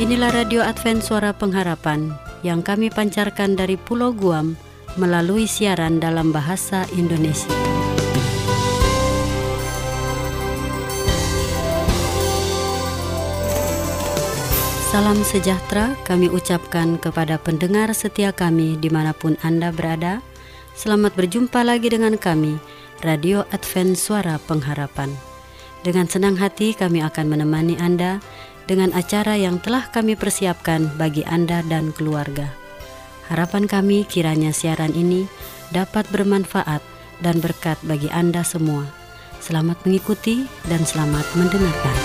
Inilah Radio Advent Suara Pengharapan yang kami pancarkan dari Pulau Guam melalui siaran dalam bahasa Indonesia. Salam sejahtera kami ucapkan kepada pendengar setia kami dimanapun Anda berada. Selamat berjumpa lagi dengan kami, Radio Advent Suara Pengharapan. Dengan senang hati kami akan menemani Anda dengan acara yang telah kami persiapkan bagi Anda dan keluarga. Harapan kami kiranya siaran ini dapat bermanfaat dan berkat bagi Anda semua. Selamat mengikuti dan selamat mendengarkan.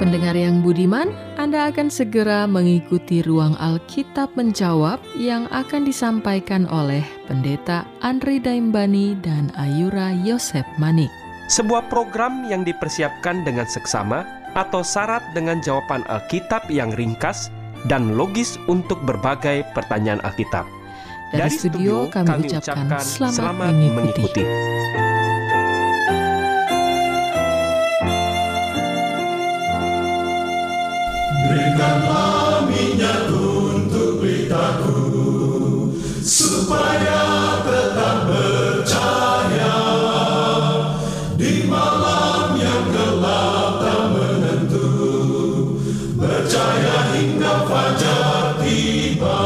Pendengar yang budiman, Anda akan segera mengikuti ruang Alkitab menjawab yang akan disampaikan oleh Pendeta Andri Daimbani dan Ayura Yosef Manik. Sebuah program yang dipersiapkan dengan seksama atau syarat dengan jawaban Alkitab yang ringkas dan logis untuk berbagai pertanyaan Alkitab. Dari studio kami ucapkan selamat mengikuti. Berikanlah minyak untuk beritaku, supaya tetap percaya di malam yang gelap tak menentu, percaya hingga fajar tiba.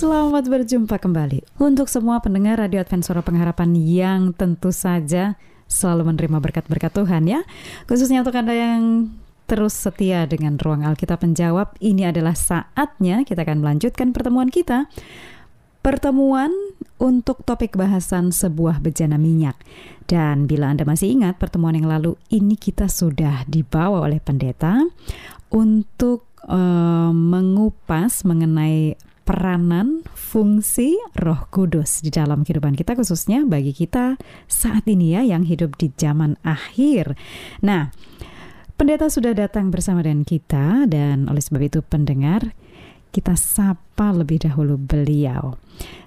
Selamat berjumpa kembali untuk semua pendengar Radio Advent Suara Pengharapan yang tentu saja selalu menerima berkat-berkat Tuhan ya. Khususnya untuk Anda yang terus setia dengan Ruang Alkitab Menjawab, ini adalah saatnya kita akan melanjutkan pertemuan kita. Pertemuan untuk topik bahasan sebuah bejana minyak. Dan bila Anda masih ingat pertemuan yang lalu, ini kita sudah dibawa oleh pendeta untuk mengupas mengenai peranan, fungsi Roh Kudus di dalam kehidupan kita, khususnya bagi kita saat ini ya, yang hidup di zaman akhir. Nah, pendeta sudah datang bersama dengan kita dan oleh sebab itu pendengar, kita sapa lebih dahulu beliau.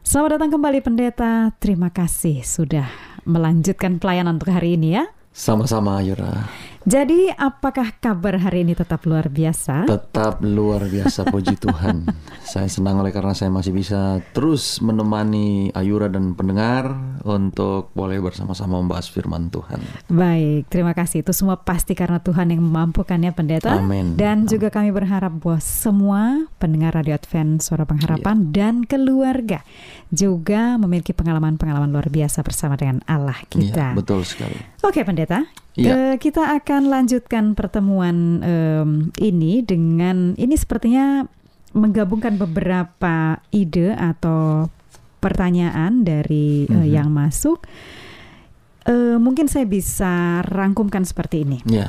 Selamat datang kembali pendeta, terima kasih sudah melanjutkan pelayanan untuk hari ini ya. Sama-sama Yura. Jadi apakah kabar hari ini tetap luar biasa? Tetap luar biasa, puji Tuhan. Saya senang oleh karena saya masih bisa terus menemani Ayura dan pendengar untuk boleh bersama-sama membahas firman Tuhan. Baik, terima kasih. Itu semua pasti karena Tuhan yang memampukannya pendeta. Amin. Dan juga kami berharap bahwa semua pendengar Radio Advent Suara Pengharapan dan keluarga juga memiliki pengalaman-pengalaman luar biasa bersama dengan Allah kita. Iya, betul sekali. Oke pendeta, kita akan lanjutkan pertemuan ini dengan, ini sepertinya menggabungkan beberapa ide atau pertanyaan dari yang masuk, mungkin saya bisa rangkumkan seperti ini. Yeah.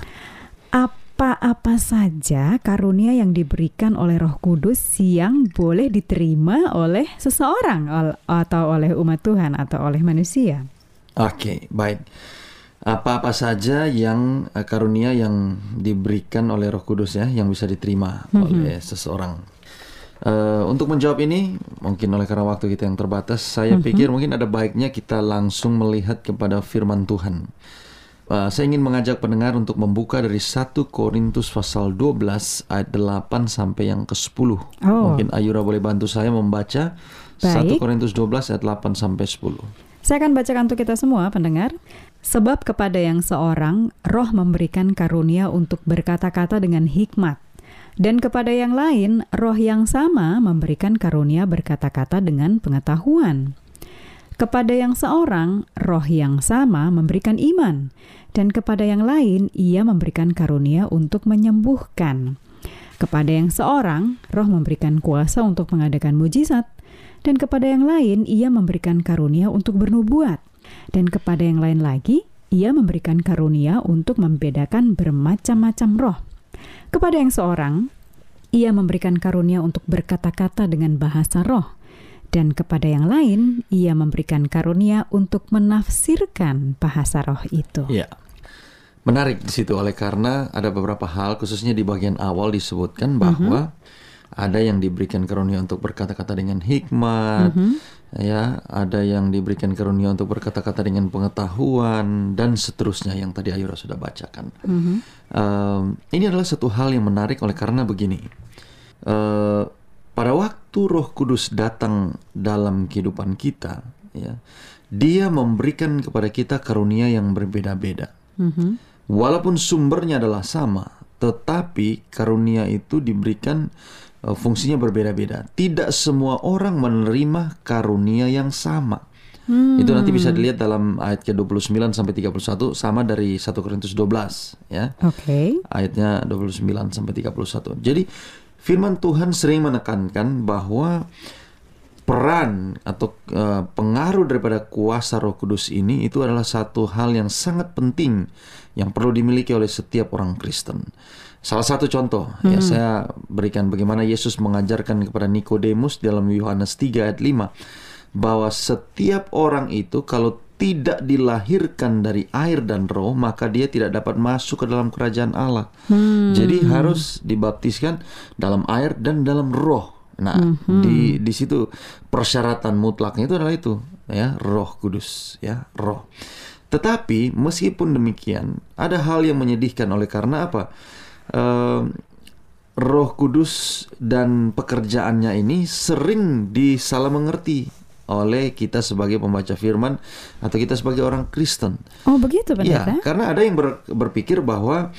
Apa-apa saja karunia yang diberikan oleh Roh Kudus yang boleh diterima oleh seseorang atau oleh umat Tuhan atau oleh manusia? Oke, baik. Apa-apa saja yang karunia yang diberikan oleh Roh Kudus ya, yang bisa diterima oleh seseorang. Untuk menjawab ini, mungkin oleh karena waktu kita yang terbatas, saya pikir mungkin ada baiknya kita langsung melihat kepada firman Tuhan. Saya ingin mengajak pendengar untuk membuka dari 1 Korintus pasal 12 ayat 8 sampai yang ke-10. Oh. Mungkin Ayura boleh bantu saya membaca. Baik. 1 Korintus 12 ayat 8 sampai 10. Saya akan bacakan untuk kita semua, pendengar. Sebab kepada yang seorang, Roh memberikan karunia untuk berkata-kata dengan hikmat. Dan kepada yang lain, Roh yang sama memberikan karunia berkata-kata dengan pengetahuan. Kepada yang seorang, Roh yang sama memberikan iman. Dan kepada yang lain, Ia memberikan karunia untuk menyembuhkan. Kepada yang seorang, Roh memberikan kuasa untuk mengadakan mujizat. Dan kepada yang lain, Ia memberikan karunia untuk bernubuat. Dan kepada yang lain lagi, Ia memberikan karunia untuk membedakan bermacam-macam roh. Kepada yang seorang, Ia memberikan karunia untuk berkata-kata dengan bahasa roh. Dan kepada yang lain, Ia memberikan karunia untuk menafsirkan bahasa roh itu. Ya. Menarik di situ, oleh karena ada beberapa hal, khususnya di bagian awal disebutkan bahwa ada yang diberikan karunia untuk berkata-kata dengan hikmat, ya, ada yang diberikan karunia untuk berkata-kata dengan pengetahuan, dan seterusnya yang tadi Ayura sudah bacakan. Ini adalah satu hal yang menarik oleh karena begini. Pada waktu Roh Kudus datang dalam kehidupan kita, ya, Dia memberikan kepada kita karunia yang berbeda-beda. Walaupun sumbernya adalah sama, tetapi karunia itu diberikan fungsinya berbeda-beda. Tidak semua orang menerima karunia yang sama. Itu nanti bisa dilihat dalam ayat ke-29 sampai 31, sama dari 1 Korintus 12 ya. Oke. Ayatnya 29 sampai 31. Jadi firman Tuhan sering menekankan bahwa peran atau pengaruh daripada kuasa Roh Kudus ini itu adalah satu hal yang sangat penting yang perlu dimiliki oleh setiap orang Kristen. Salah satu contoh ya saya berikan bagaimana Yesus mengajarkan kepada Nikodemus dalam Yohanes 3 ayat 5 bahwa setiap orang itu kalau tidak dilahirkan dari air dan roh, maka dia tidak dapat masuk ke dalam kerajaan Allah. Jadi harus dibaptiskan dalam air dan dalam roh. Nah, di situ persyaratan mutlaknya itu adalah itu, ya, Roh Kudus, ya, roh. Tetapi meskipun demikian, ada hal yang menyedihkan oleh karena apa? Roh Kudus dan pekerjaannya ini sering disalah mengerti oleh kita sebagai pembaca firman atau kita sebagai orang Kristen. Oh, begitu benar. Ya, karena ada yang berpikir bahwa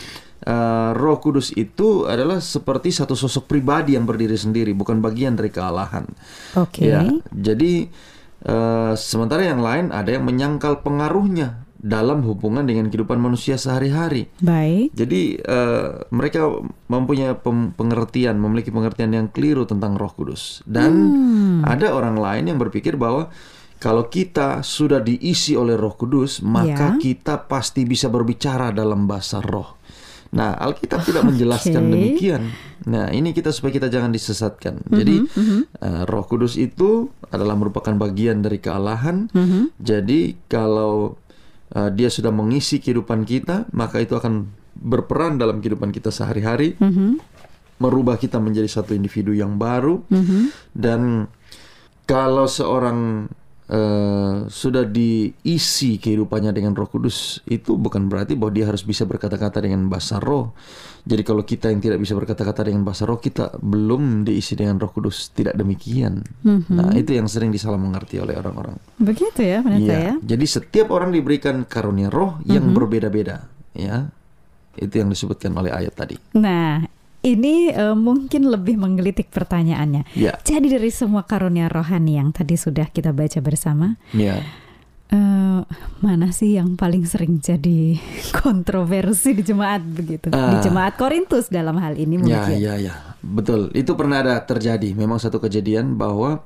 Roh Kudus itu adalah seperti satu sosok pribadi yang berdiri sendiri, bukan bagian dari kealahan. Oke. Ya, jadi sementara yang lain ada yang menyangkal pengaruhnya dalam hubungan dengan kehidupan manusia sehari-hari. Baik. Jadi mereka mempunyai memiliki pengertian yang keliru tentang Roh Kudus. Dan ada orang lain yang berpikir bahwa kalau kita sudah diisi oleh Roh Kudus, maka kita pasti bisa berbicara dalam bahasa roh. Nah, Alkitab tidak menjelaskan demikian. Nah, ini supaya kita jangan disesatkan. Jadi, Roh Kudus itu adalah merupakan bagian dari kealahan. Jadi, kalau dia sudah mengisi kehidupan kita, maka itu akan berperan dalam kehidupan kita sehari-hari, merubah kita menjadi satu individu yang baru. Dan kalau seorang sudah diisi kehidupannya dengan Roh Kudus, itu bukan berarti bahwa dia harus bisa berkata-kata dengan bahasa roh. Jadi kalau kita yang tidak bisa berkata-kata dengan bahasa roh, kita belum diisi dengan Roh Kudus. Tidak demikian. Nah, itu yang sering disalah mengerti oleh orang-orang. Begitu ya, benar ya. Jadi setiap orang diberikan karunia roh yang berbeda-beda, ya. Itu yang disebutkan oleh ayat tadi. Nah, ini mungkin lebih menggelitik pertanyaannya. Yeah. Jadi dari semua karunia rohani yang tadi sudah kita baca bersama, mana sih yang paling sering jadi kontroversi di jemaat begitu? Di jemaat Korintus dalam hal ini mungkin. Ya, betul. Itu pernah ada terjadi. Memang satu kejadian bahwa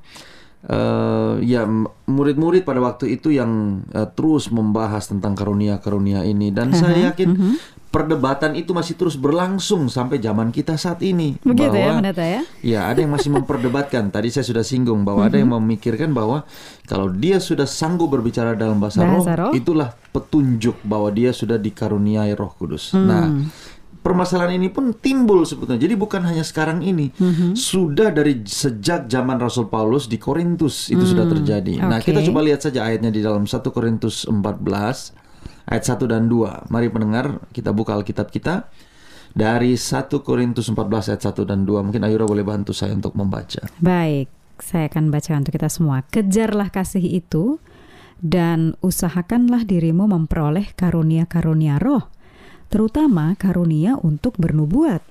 ya murid-murid pada waktu itu yang terus membahas tentang karunia-karunia ini, dan saya yakin perdebatan itu masih terus berlangsung sampai zaman kita saat ini. Begitu bahwa, ya, Pendeta ya? Ya, ada yang masih memperdebatkan. Tadi saya sudah singgung bahwa ada yang memikirkan bahwa kalau dia sudah sanggup berbicara dalam bahasa roh, itulah petunjuk bahwa dia sudah dikaruniai Roh Kudus. Nah, permasalahan ini pun timbul sebetulnya. Jadi bukan hanya sekarang ini, sudah dari sejak zaman Rasul Paulus di Korintus itu sudah terjadi. Okay. Nah, kita coba lihat saja ayatnya di dalam 1 Korintus 14 ayat 1 dan 2. Mari pendengar, kita buka Alkitab kita dari 1 Korintus 14 ayat 1 dan 2. Mungkin Ayura boleh bantu saya untuk membaca. Baik, saya akan baca untuk kita semua. Kejarlah kasih itu dan usahakanlah dirimu memperoleh karunia-karunia roh, terutama karunia untuk bernubuat.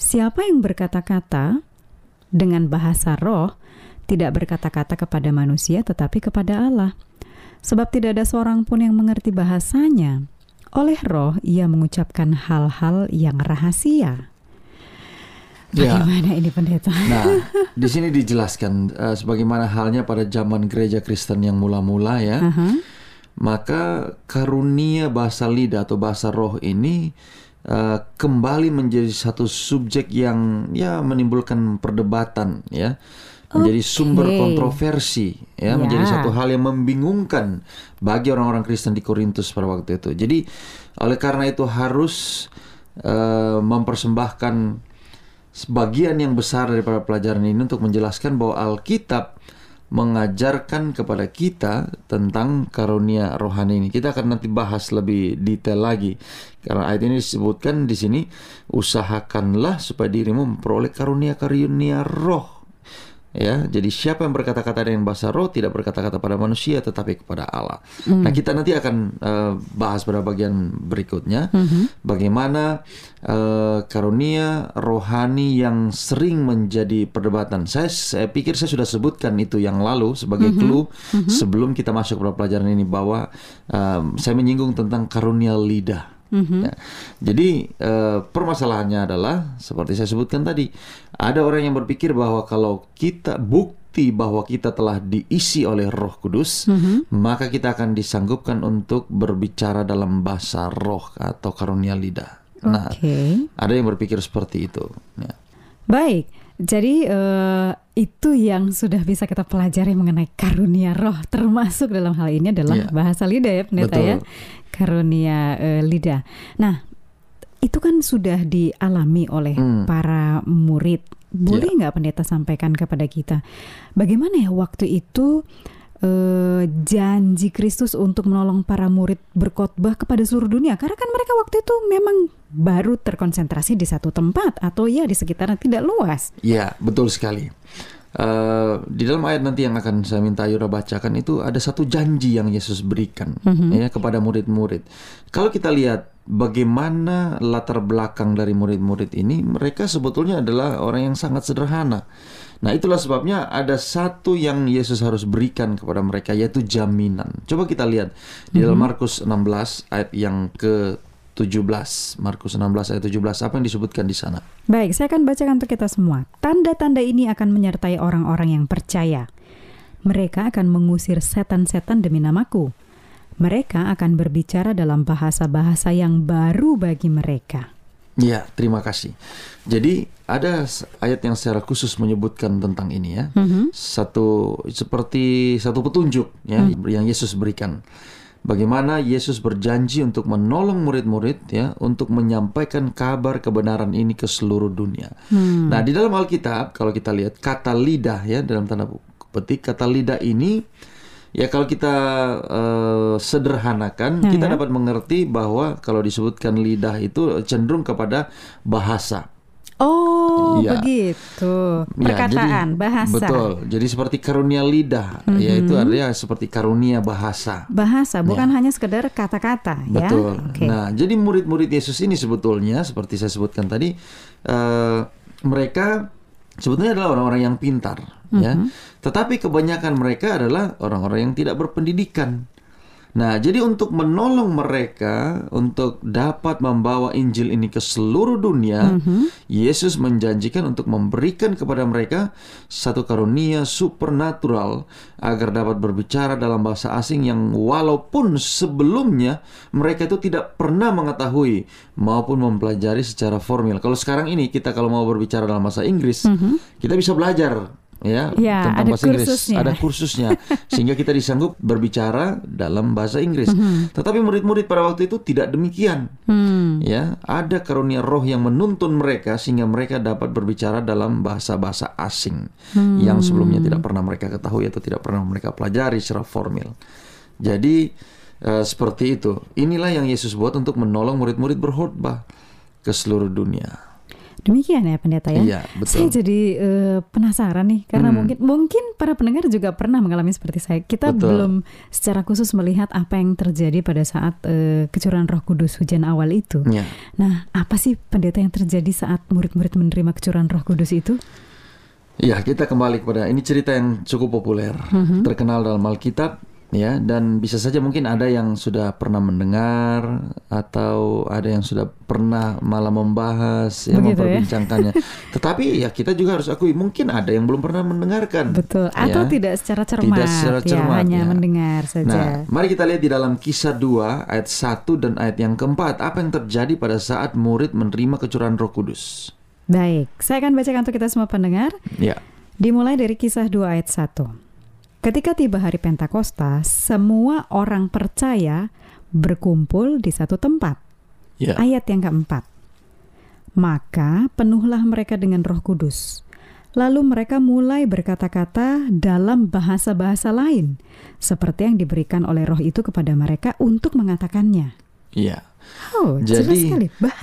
Siapa yang berkata-kata dengan bahasa roh tidak berkata-kata kepada manusia tetapi kepada Allah. Sebab tidak ada seorang pun yang mengerti bahasanya. Oleh roh, ia mengucapkan hal-hal yang rahasia. Bagaimana ini, Pendeta? Nah, di sini dijelaskan sebagaimana halnya pada zaman gereja Kristen yang mula-mula ya. Maka karunia bahasa lidah atau bahasa roh ini kembali menjadi satu subjek yang ya menimbulkan perdebatan ya. Menjadi sumber kontroversi ya, menjadi satu hal yang membingungkan bagi orang-orang Kristen di Korintus pada waktu itu. Jadi oleh karena itu harus mempersembahkan sebagian yang besar daripada pelajaran ini untuk menjelaskan bahwa Alkitab mengajarkan kepada kita tentang karunia rohani ini. Kita akan nanti bahas lebih detail lagi. Karena ayat ini disebutkan di sini, usahakanlah supaya dirimu memperoleh karunia-karunia roh. Ya, jadi siapa yang berkata-kata dengan bahasa roh tidak berkata-kata pada manusia tetapi kepada Allah. Nah, kita nanti akan bahas pada bagian berikutnya bagaimana karunia rohani yang sering menjadi perdebatan. Saya pikir saya sudah sebutkan itu yang lalu sebagai clue sebelum kita masuk pada pelajaran ini bahwa saya menyinggung tentang karunia lidah. Ya. Jadi permasalahannya adalah seperti saya sebutkan tadi, ada orang yang berpikir bahwa kalau kita bukti bahwa kita telah diisi oleh Roh Kudus, maka kita akan disanggupkan untuk berbicara dalam bahasa roh atau karunia lidah. Nah, ada yang berpikir seperti itu. Ya. Baik. Jadi itu yang sudah bisa kita pelajari mengenai karunia roh, termasuk dalam hal ini adalah bahasa lidah ya, Pendeta. Betul. Ya, karunia lidah. Nah, itu kan sudah dialami oleh para murid. Boleh nggak Pendeta sampaikan kepada kita bagaimana ya waktu itu janji Kristus untuk menolong para murid berkhotbah kepada seluruh dunia? Karena kan mereka waktu itu memang baru terkonsentrasi di satu tempat atau ya di sekitaran tidak luas. Ya, betul sekali. Di dalam ayat nanti yang akan saya minta Ayura bacakan itu ada satu janji yang Yesus berikan ya kepada murid-murid. Kalau kita lihat bagaimana latar belakang dari murid-murid ini, mereka sebetulnya adalah orang yang sangat sederhana. Nah, itulah sebabnya ada satu yang Yesus harus berikan kepada mereka, yaitu jaminan. Coba kita lihat di dalam Markus 16 ayat yang ke 17, Markus 16 ayat 17, apa yang disebutkan di sana? Baik, saya akan bacakan untuk kita semua. Tanda-tanda ini akan menyertai orang-orang yang percaya. Mereka akan mengusir setan-setan demi namaku. Mereka akan berbicara dalam bahasa-bahasa yang baru bagi mereka. Ya, terima kasih. Jadi ada ayat yang secara khusus menyebutkan tentang ini ya. Seperti satu petunjuk ya yang Yesus berikan. Bagaimana Yesus berjanji untuk menolong murid-murid ya untuk menyampaikan kabar kebenaran ini ke seluruh dunia. Nah, di dalam Alkitab kalau kita lihat kata lidah ya dalam tanda petik, kata lidah ini ya kalau kita sederhanakan kita dapat mengerti bahwa kalau disebutkan lidah itu cenderung kepada bahasa. Begitu. Perkataan, jadi, bahasa. Betul. Jadi seperti karunia lidah, yaitu artinya seperti karunia bahasa. Bahasa, bukan hanya sekedar kata-kata. Betul. Ya? Okay. Nah, jadi murid-murid Yesus ini sebetulnya, seperti saya sebutkan tadi, mereka sebetulnya adalah orang-orang yang pintar, ya. Tetapi kebanyakan mereka adalah orang-orang yang tidak berpendidikan. Nah, jadi untuk menolong mereka untuk dapat membawa Injil ini ke seluruh dunia, Yesus menjanjikan untuk memberikan kepada mereka satu karunia supernatural agar dapat berbicara dalam bahasa asing yang walaupun sebelumnya mereka itu tidak pernah mengetahui maupun mempelajari secara formal. Kalau sekarang ini kita kalau mau berbicara dalam bahasa Inggris, kita bisa belajar tentang bahasa Inggris. Ada kursusnya. Sehingga kita disanggup berbicara dalam bahasa Inggris. Tetapi murid-murid pada waktu itu tidak demikian. Ada karunia roh yang menuntun mereka sehingga mereka dapat berbicara dalam bahasa-bahasa asing yang sebelumnya tidak pernah mereka ketahui atau tidak pernah mereka pelajari secara formal. Jadi seperti itu. Inilah yang Yesus buat untuk menolong murid-murid berkhotbah ke seluruh dunia. Demikian ya pendeta ya. Iya, betul. Saya jadi penasaran nih karena mungkin para pendengar juga pernah mengalami seperti saya. Kita belum secara khusus melihat apa yang terjadi pada saat kecurahan Roh Kudus hujan awal itu. Ya. Nah, apa sih pendeta yang terjadi saat murid-murid menerima kecurahan Roh Kudus itu? Ya, kita kembali kepada ini cerita yang cukup populer, terkenal dalam Alkitab. Ya, dan bisa saja mungkin ada yang sudah pernah mendengar atau ada yang sudah pernah malah membahas, memperbincangkannya. Tetapi ya kita juga harus akui mungkin ada yang belum pernah mendengarkan. Betul. Atau tidak secara cermat. Tidak secara cermat. Hanya mendengar saja. Nah, mari kita lihat di dalam Kisah 2 ayat 1 dan ayat yang keempat apa yang terjadi pada saat murid menerima kecurahan Roh Kudus. Baik, saya akan bacakan untuk kita semua pendengar. Ya. Dimulai dari Kisah 2 ayat 1. Ketika tiba hari Pentakosta, semua orang percaya berkumpul di satu tempat. Ayat yang keempat. Maka penuhlah mereka dengan Roh Kudus. Lalu mereka mulai berkata-kata dalam bahasa-bahasa lain, seperti yang diberikan oleh Roh itu kepada mereka untuk mengatakannya.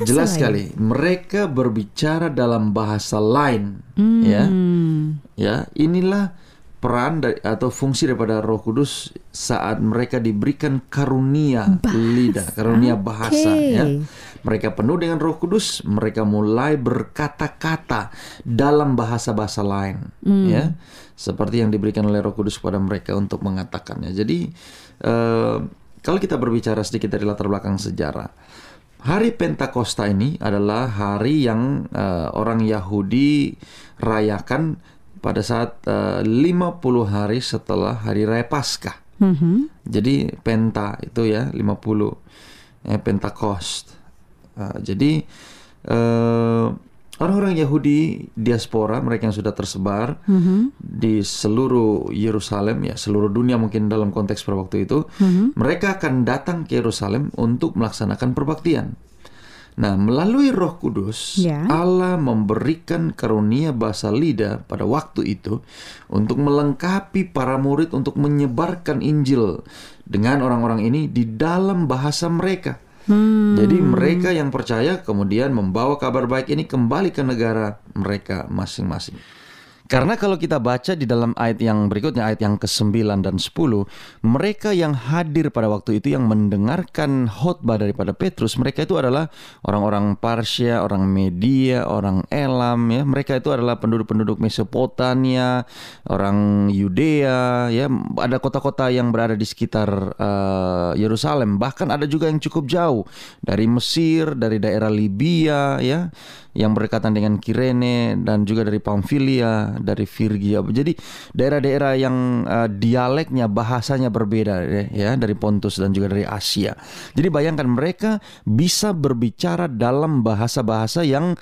Jelas sekali. Mereka berbicara dalam bahasa lain. Inilah peran atau fungsi daripada Roh Kudus saat mereka diberikan karunia lidah, karunia bahasa. Mereka penuh dengan Roh Kudus, mereka mulai berkata-kata dalam bahasa-bahasa lain, seperti yang diberikan oleh Roh Kudus kepada mereka untuk mengatakannya. Jadi kalau kita berbicara sedikit dari latar belakang sejarah, hari Pentakosta ini adalah hari yang orang Yahudi rayakan pada saat 50 hari setelah hari Raya Paskah. Jadi Penta itu ya 50 Pentekost. Jadi orang-orang Yahudi diaspora, mereka yang sudah tersebar di seluruh Yerusalem, ya seluruh dunia mungkin dalam konteks pada waktu itu, mereka akan datang ke Yerusalem untuk melaksanakan perbaktian. Nah, melalui Roh Kudus, Allah memberikan karunia bahasa lidah pada waktu itu untuk melengkapi para murid untuk menyebarkan Injil dengan orang-orang ini di dalam bahasa mereka. Jadi mereka yang percaya kemudian membawa kabar baik ini kembali ke negara mereka masing-masing. Karena kalau kita baca di dalam ayat yang berikutnya, ayat yang ke-9 dan 10, mereka yang hadir pada waktu itu yang mendengarkan khotbah daripada Petrus, mereka itu adalah orang-orang Parsia, orang Media, orang Elam, ya. Mereka itu adalah penduduk-penduduk Mesopotamia, orang Yudea, ya. Ada kota-kota yang berada di sekitar Yerusalem, bahkan ada juga yang cukup jauh dari Mesir, dari daerah Libya, ya, yang berdekatan dengan Kirene dan juga dari Pamfilia, dari Frigia. Jadi daerah-daerah yang dialeknya, bahasanya berbeda, ya, dari Pontus dan juga dari Asia. Jadi bayangkan mereka bisa berbicara dalam bahasa-bahasa yang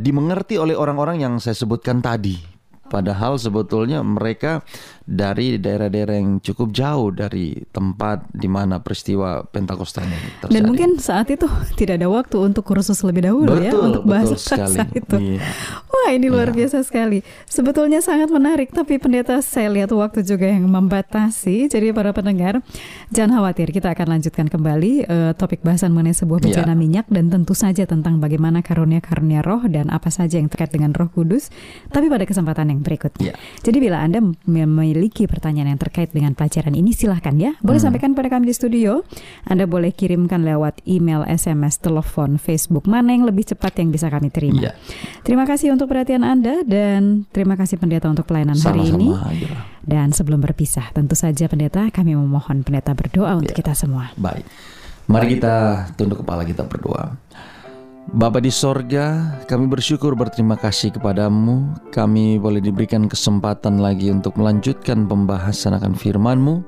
dimengerti oleh orang-orang yang saya sebutkan tadi. Padahal sebetulnya mereka dari daerah-daerah yang cukup jauh dari tempat di mana peristiwa Pentakostanya terjadi. Dan mungkin saat itu tidak ada waktu untuk kursus lebih dahulu, untuk bahasa bahasa itu. Wah, ini luar biasa sekali. Sebetulnya sangat menarik, tapi pendeta saya lihat waktu juga yang membatasi. Jadi para pendengar, jangan khawatir, kita akan lanjutkan kembali topik bahasan mengenai sebuah bencana minyak dan tentu saja tentang bagaimana karunia-karunia roh dan apa saja yang terkait dengan Roh Kudus. Tapi pada kesempatan yang berikutnya. Jadi bila Anda memiliki pertanyaan yang terkait dengan pelajaran ini, silahkan ya. Boleh sampaikan pada kami di studio. Anda boleh kirimkan lewat email, SMS, telepon, Facebook. Mana yang lebih cepat yang bisa kami terima. Terima kasih untuk perhatian Anda. Dan terima kasih Pendeta untuk pelayanan hari ini. Dan sebelum berpisah, tentu saja Pendeta, kami memohon Pendeta berdoa untuk kita semua. Baik, mari kita tunduk kepala kita berdoa. Bapa di sorga, kami bersyukur berterima kasih kepadamu. Kami boleh diberikan kesempatan lagi untuk melanjutkan pembahasan akan firman-Mu.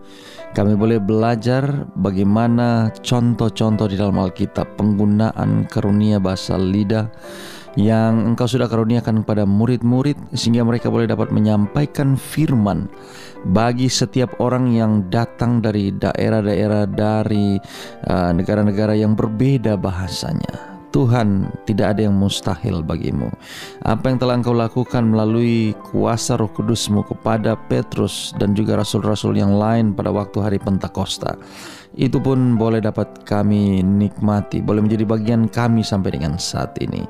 Kami boleh belajar bagaimana contoh-contoh di dalam Alkitab, penggunaan karunia bahasa lidah yang Engkau sudah karuniakan kepada murid-murid, sehingga mereka boleh dapat menyampaikan firman bagi setiap orang yang datang dari daerah-daerah, dari negara-negara yang berbeda bahasanya. Tuhan, tidak ada yang mustahil bagimu. Apa yang telah Engkau lakukan melalui kuasa Roh Kudus-Mu kepada Petrus dan juga rasul-rasul yang lain pada waktu hari Pentakosta, itu pun boleh dapat kami nikmati, boleh menjadi bagian kami sampai dengan saat ini.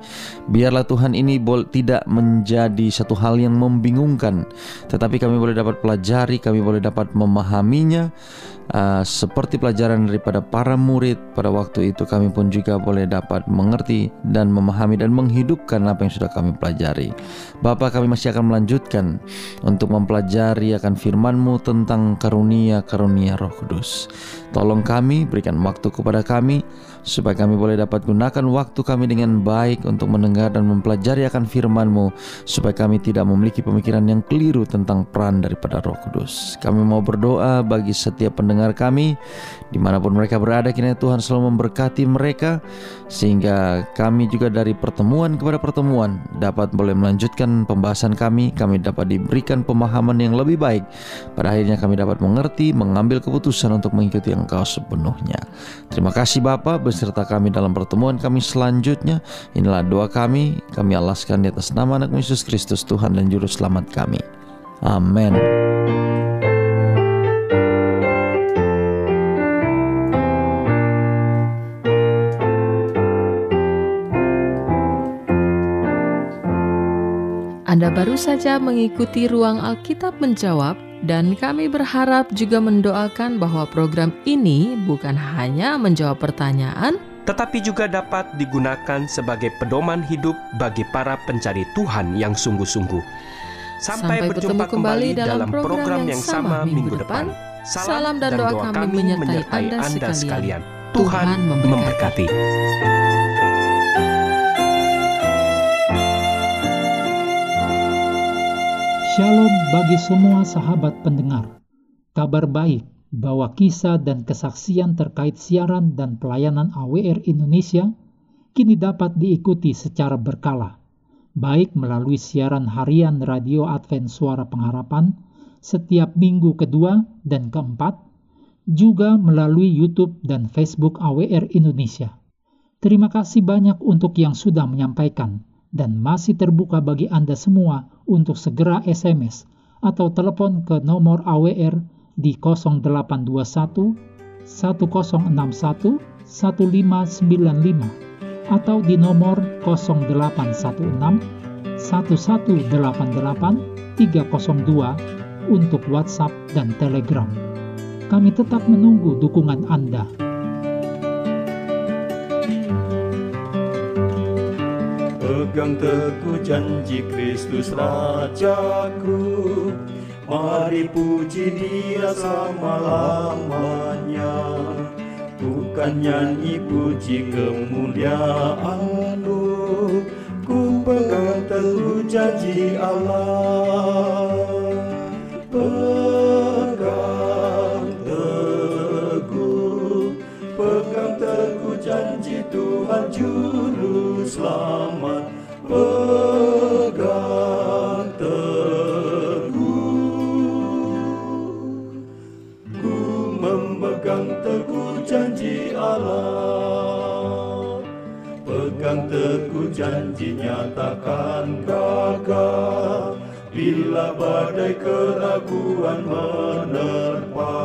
Biarlah Tuhan ini tidak menjadi satu hal yang membingungkan, tetapi kami boleh dapat pelajari, kami boleh dapat memahaminya. Seperti pelajaran daripada para murid pada waktu itu, kami pun juga boleh dapat mengerti dan memahami dan menghidupkan apa yang sudah kami pelajari. Bapa, kami masih akan melanjutkan untuk mempelajari akan firman-Mu tentang karunia-karunia Roh Kudus. Tolong kami, berikan waktu kepada kami supaya kami boleh dapat gunakan waktu kami dengan baik untuk mendengar dan mempelajari akan firman-Mu, supaya kami tidak memiliki pemikiran yang keliru tentang peran daripada Roh Kudus. Kami mau berdoa bagi setiap pendengar kami dimanapun mereka berada, kiranya Tuhan selalu memberkati mereka, sehingga kami juga dari pertemuan kepada pertemuan dapat boleh melanjutkan pembahasan kami dapat diberikan pemahaman yang lebih baik. Pada akhirnya kami dapat mengerti, mengambil keputusan untuk mengikuti Engkau sepenuhnya. Terima kasih Bapa, serta kami dalam pertemuan kami selanjutnya. Inilah doa kami alaskan di atas nama Anak Yesus Kristus, Tuhan dan Juru Selamat kami. Amin. Anda baru saja mengikuti Ruang Alkitab Menjawab, dan kami berharap juga mendoakan bahwa program ini bukan hanya menjawab pertanyaan, tetapi juga dapat digunakan sebagai pedoman hidup bagi para pencari Tuhan yang sungguh-sungguh. Sampai berjumpa kembali dalam program yang sama minggu depan. Salam dan doa kami menyertai Anda sekalian. Tuhan memberkati. Shalom bagi semua sahabat pendengar. Kabar baik bahwa kisah dan kesaksian terkait siaran dan pelayanan AWR Indonesia kini dapat diikuti secara berkala, baik melalui siaran harian Radio Advent Suara Pengharapan setiap minggu kedua dan keempat, juga melalui YouTube dan Facebook AWR Indonesia. Terima kasih banyak untuk yang sudah menyampaikan, dan masih terbuka bagi Anda semua untuk segera SMS atau telepon ke nomor AWR di 0821 1061 1595 atau di nomor 0816 1188 302 untuk WhatsApp dan Telegram. Kami tetap menunggu dukungan Anda. Pegang teguh janji Kristus Rajaku, mari puji Dia selama-lamanya, bukan nyanyi puji kemuliaan-Mu. Ku pegang teguh janji Allah, pegang teguh janji Tuhan Juru Selamat. Pegang teguh, ku memegang teguh janji Allah. Pegang teguh janjinya takkan gagal, bila badai keraguan menerpa,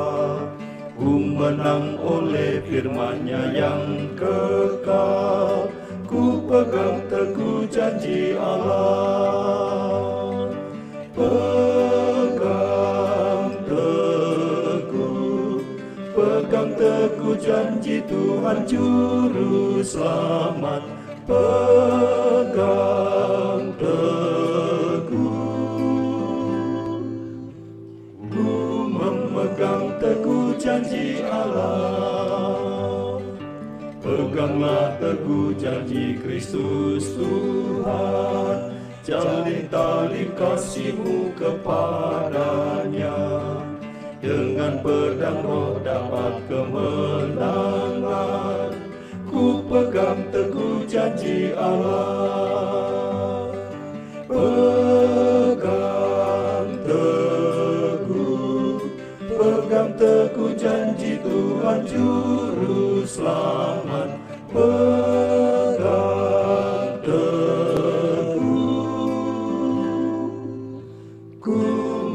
ku menang oleh firman-Nya yang kekal. Ku pegang teguh janji Allah, pegang teguh janji Tuhan Juru Selamat, pegang teguh. Ku memegang teguh janji Allah, peganglah teguh janji Kristus Tuhan, jalin tali kasihmu kepadanya, dengan pedang roh dapat kemenangan. Ku pegang teguh janji Allah, pegang teguh janji Tuhan Juru Selamat, pegang teguh. Ku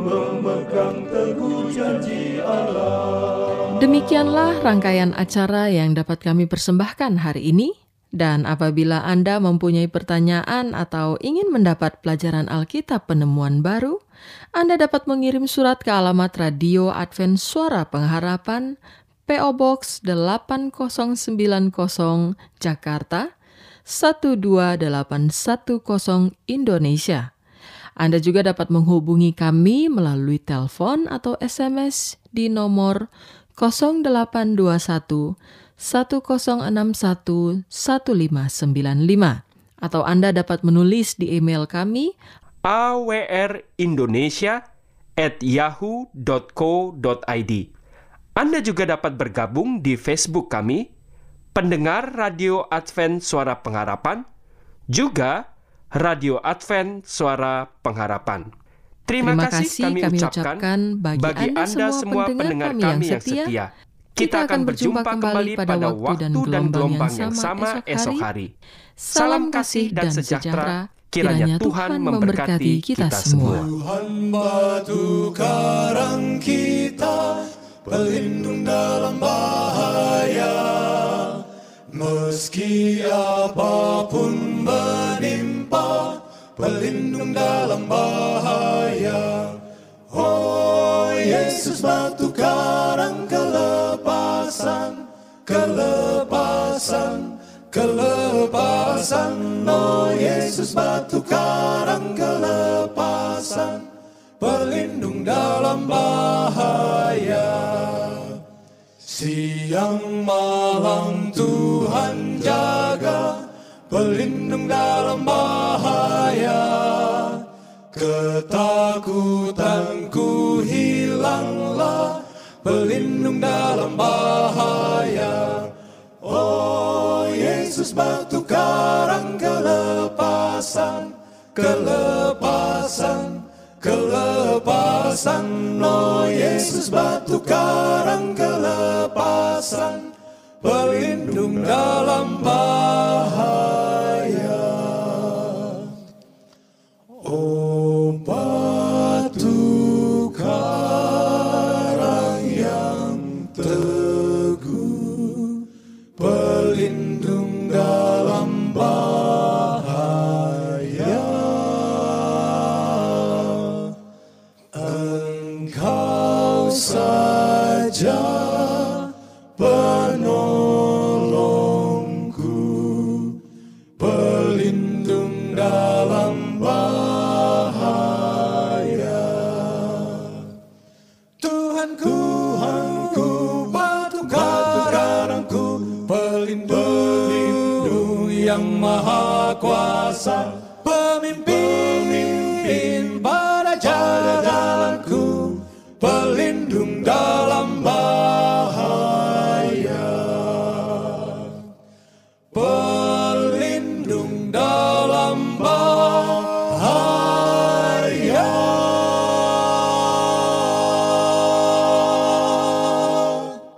memegang teguh janji Allah. Demikianlah rangkaian acara yang dapat kami persembahkan hari ini. Dan apabila Anda mempunyai pertanyaan atau ingin mendapat pelajaran Alkitab penemuan baru, Anda dapat mengirim surat ke alamat Radio Advent Suara Pengharapan, PO Box 8090 Jakarta 12810 Indonesia. Anda juga dapat menghubungi kami melalui telepon atau SMS di nomor 0821 1061 1595 atau Anda dapat menulis di email kami awrindonesia@yahoo.co.id. Anda juga dapat bergabung di Facebook kami, Pendengar Radio Advent Suara Pengharapan, juga Radio Advent Suara Pengharapan. Terima kasih kami ucapkan bagi Anda semua pendengar kami yang setia. Kita akan berjumpa kembali pada waktu dan gelombang yang sama esok hari. Salam kasih dan sejahtera, kiranya Tuhan memberkati kita semua. Tuhan batu karang kita, pelindung dalam bahaya, meski apapun benim, pelindung dalam bahaya. Oh Yesus batu karang kelepasan, kelepasan, kelepasan. Oh Yesus batu karang kelepasan, pelindung dalam bahaya. Siang malam Tuhan jaga, pelindung dalam bahaya. Ketakutanku hilanglah, pelindung dalam bahaya. Oh Yesus batu karang kelepasan, kelepasan, kelepasan. Oh Yesus batu karang kelepasan, pelindung dalam bahaya. Oh batu karang yang teguh, pelindung dalam bahaya. Engkau saja yang maha kuasa.